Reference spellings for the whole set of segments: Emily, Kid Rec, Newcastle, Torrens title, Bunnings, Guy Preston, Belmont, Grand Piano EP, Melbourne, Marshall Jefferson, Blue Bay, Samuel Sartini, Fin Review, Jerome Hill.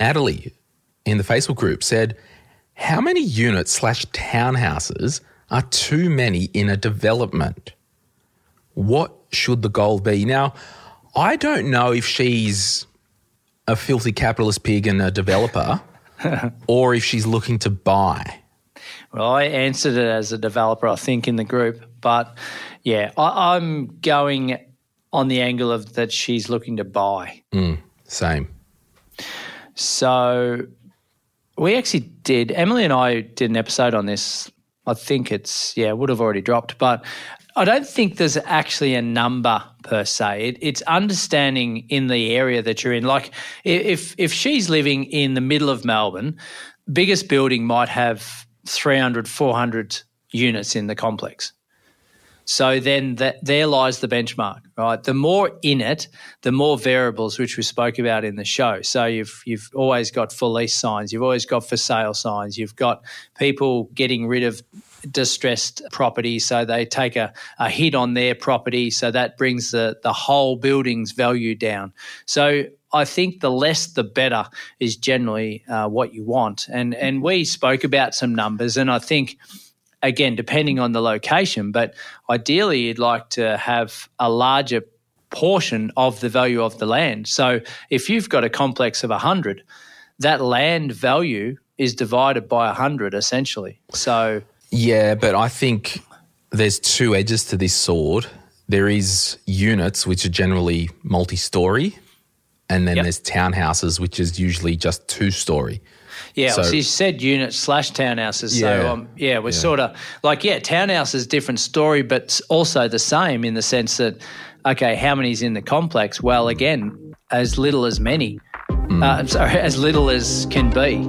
Natalie in the Facebook group said, how many units / townhouses are too many in a development? What should the goal be? Now, I don't know if she's a filthy capitalist pig and a developer or if she's looking to buy. Well, I answered it as a developer, I think, in the group. But, yeah, I'm going on the angle of that she's looking to buy. Same. So we actually did – Emily and I did an episode on this. I think it's – yeah, it would have already dropped. But I don't think there's actually a number per se. It's understanding in the area that you're in. Like if she's living in the middle of Melbourne, biggest building might have 300, 400 units in the complex. So then there lies the benchmark, right? The more in it, the more variables, which we spoke about in the show. So you've always got for lease signs, you've always got for sale signs, you've got people getting rid of distressed property, so they take a hit on their property, so that brings the whole building's value down. So I think the less the better is generally what you want. And we spoke about some numbers, and I think – again, depending on the location, but ideally you'd like to have a larger portion of the value of the land. So if you've got a complex of 100, that land value is divided by 100 essentially. So yeah, but I think there's two edges to this sword. There is units, which are generally multi-storey, and then there's townhouses, which is usually just two-storey. Yeah, so you said units / townhouses. Yeah, so, we're sort of like, townhouses, different story, but also the same in the sense that, okay, how many's in the complex? Well, again, as little as many. As little as can be.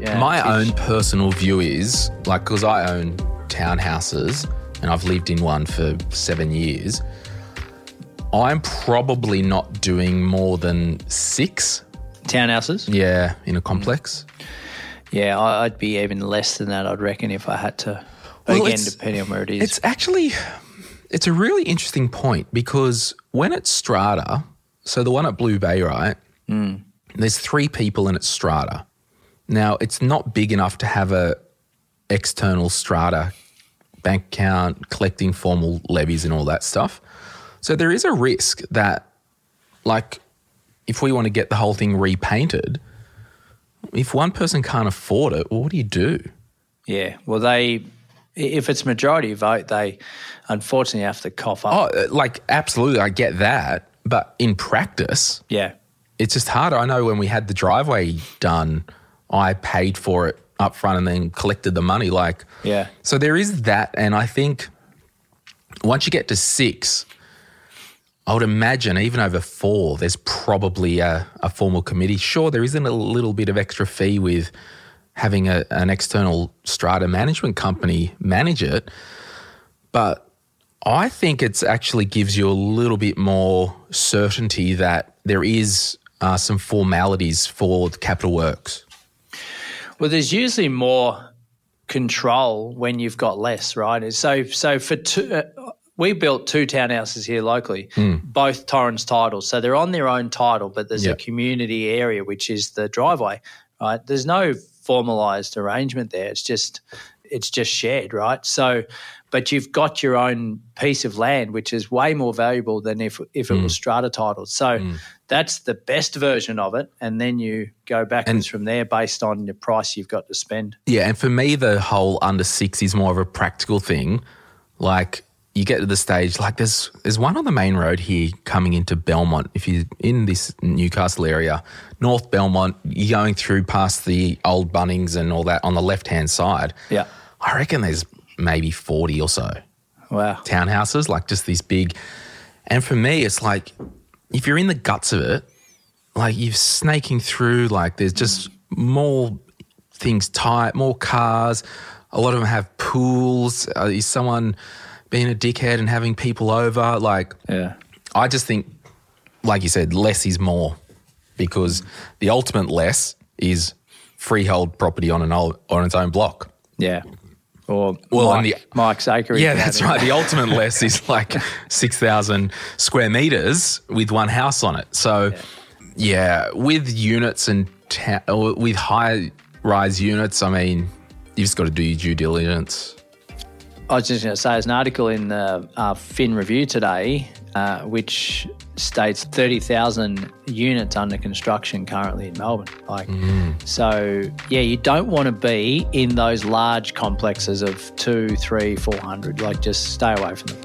Yeah, my own personal view is, like, because I own townhouses and I've lived in one for 7 years, I'm probably not doing more than 6. Townhouses? Yeah, in a complex. Yeah, I'd be even less than that, I'd reckon, if I had to. Well, again, depending on where it is. It's a really interesting point, because when it's strata, so the one at Blue Bay, right, there's 3 people in its strata. Now, it's not big enough to have a external strata bank account collecting formal levies and all that stuff. So there is a risk that, like, if we want to get the whole thing repainted, if one person can't afford it, well, what do you do? Yeah, well, if it's majority vote, they unfortunately have to cough up. Oh, like, absolutely, I get that. But in practice, it's just harder. I know when we had the driveway done, I paid for it up front and then collected the money. So there is that, and I think once you get to 6, I would imagine even over 4, there's probably a formal committee. Sure, there isn't a little bit of extra fee with having an external strata management company manage it, but I think it actually gives you a little bit more certainty that there is some formalities for the capital works. Well, there's usually more control when you've got less, right? So for we built 2 townhouses here locally, both Torrens titles. So they're on their own title, but there's a community area, which is the driveway, right? There's no formalised arrangement there. It's just shared, right? So, but you've got your own piece of land, which is way more valuable than if it was strata titled. So that's the best version of it, and then you go backwards from there based on the price you've got to spend. Yeah, and for me, the whole under 6 is more of a practical thing. Like, you get to the stage, like there's one on the main road here coming into Belmont. If you're in this Newcastle area, North Belmont, you're going through past the old Bunnings and all that on the left-hand side. Yeah. I reckon there's maybe 40 or so. Wow. Townhouses, like just these big. And for me, it's like if you're in the guts of it, like you're snaking through, like there's just more things tight, more cars. A lot of them have pools. Is someone being a dickhead and having people over? Like, yeah. I just think, like you said, less is more, because the ultimate less is freehold property on its own block. Yeah. Or well, Mike's acreage. Yeah, that's right. The ultimate less is like 6,000 square metres with one house on it. So, yeah with units and with high-rise units, I mean, you've just got to do your due diligence. I was just going to say, there's an article in the Fin Review today which states 30,000 units under construction currently in Melbourne. So, yeah, you don't want to be in those large complexes of 200, 300, 400. Like, just stay away from them.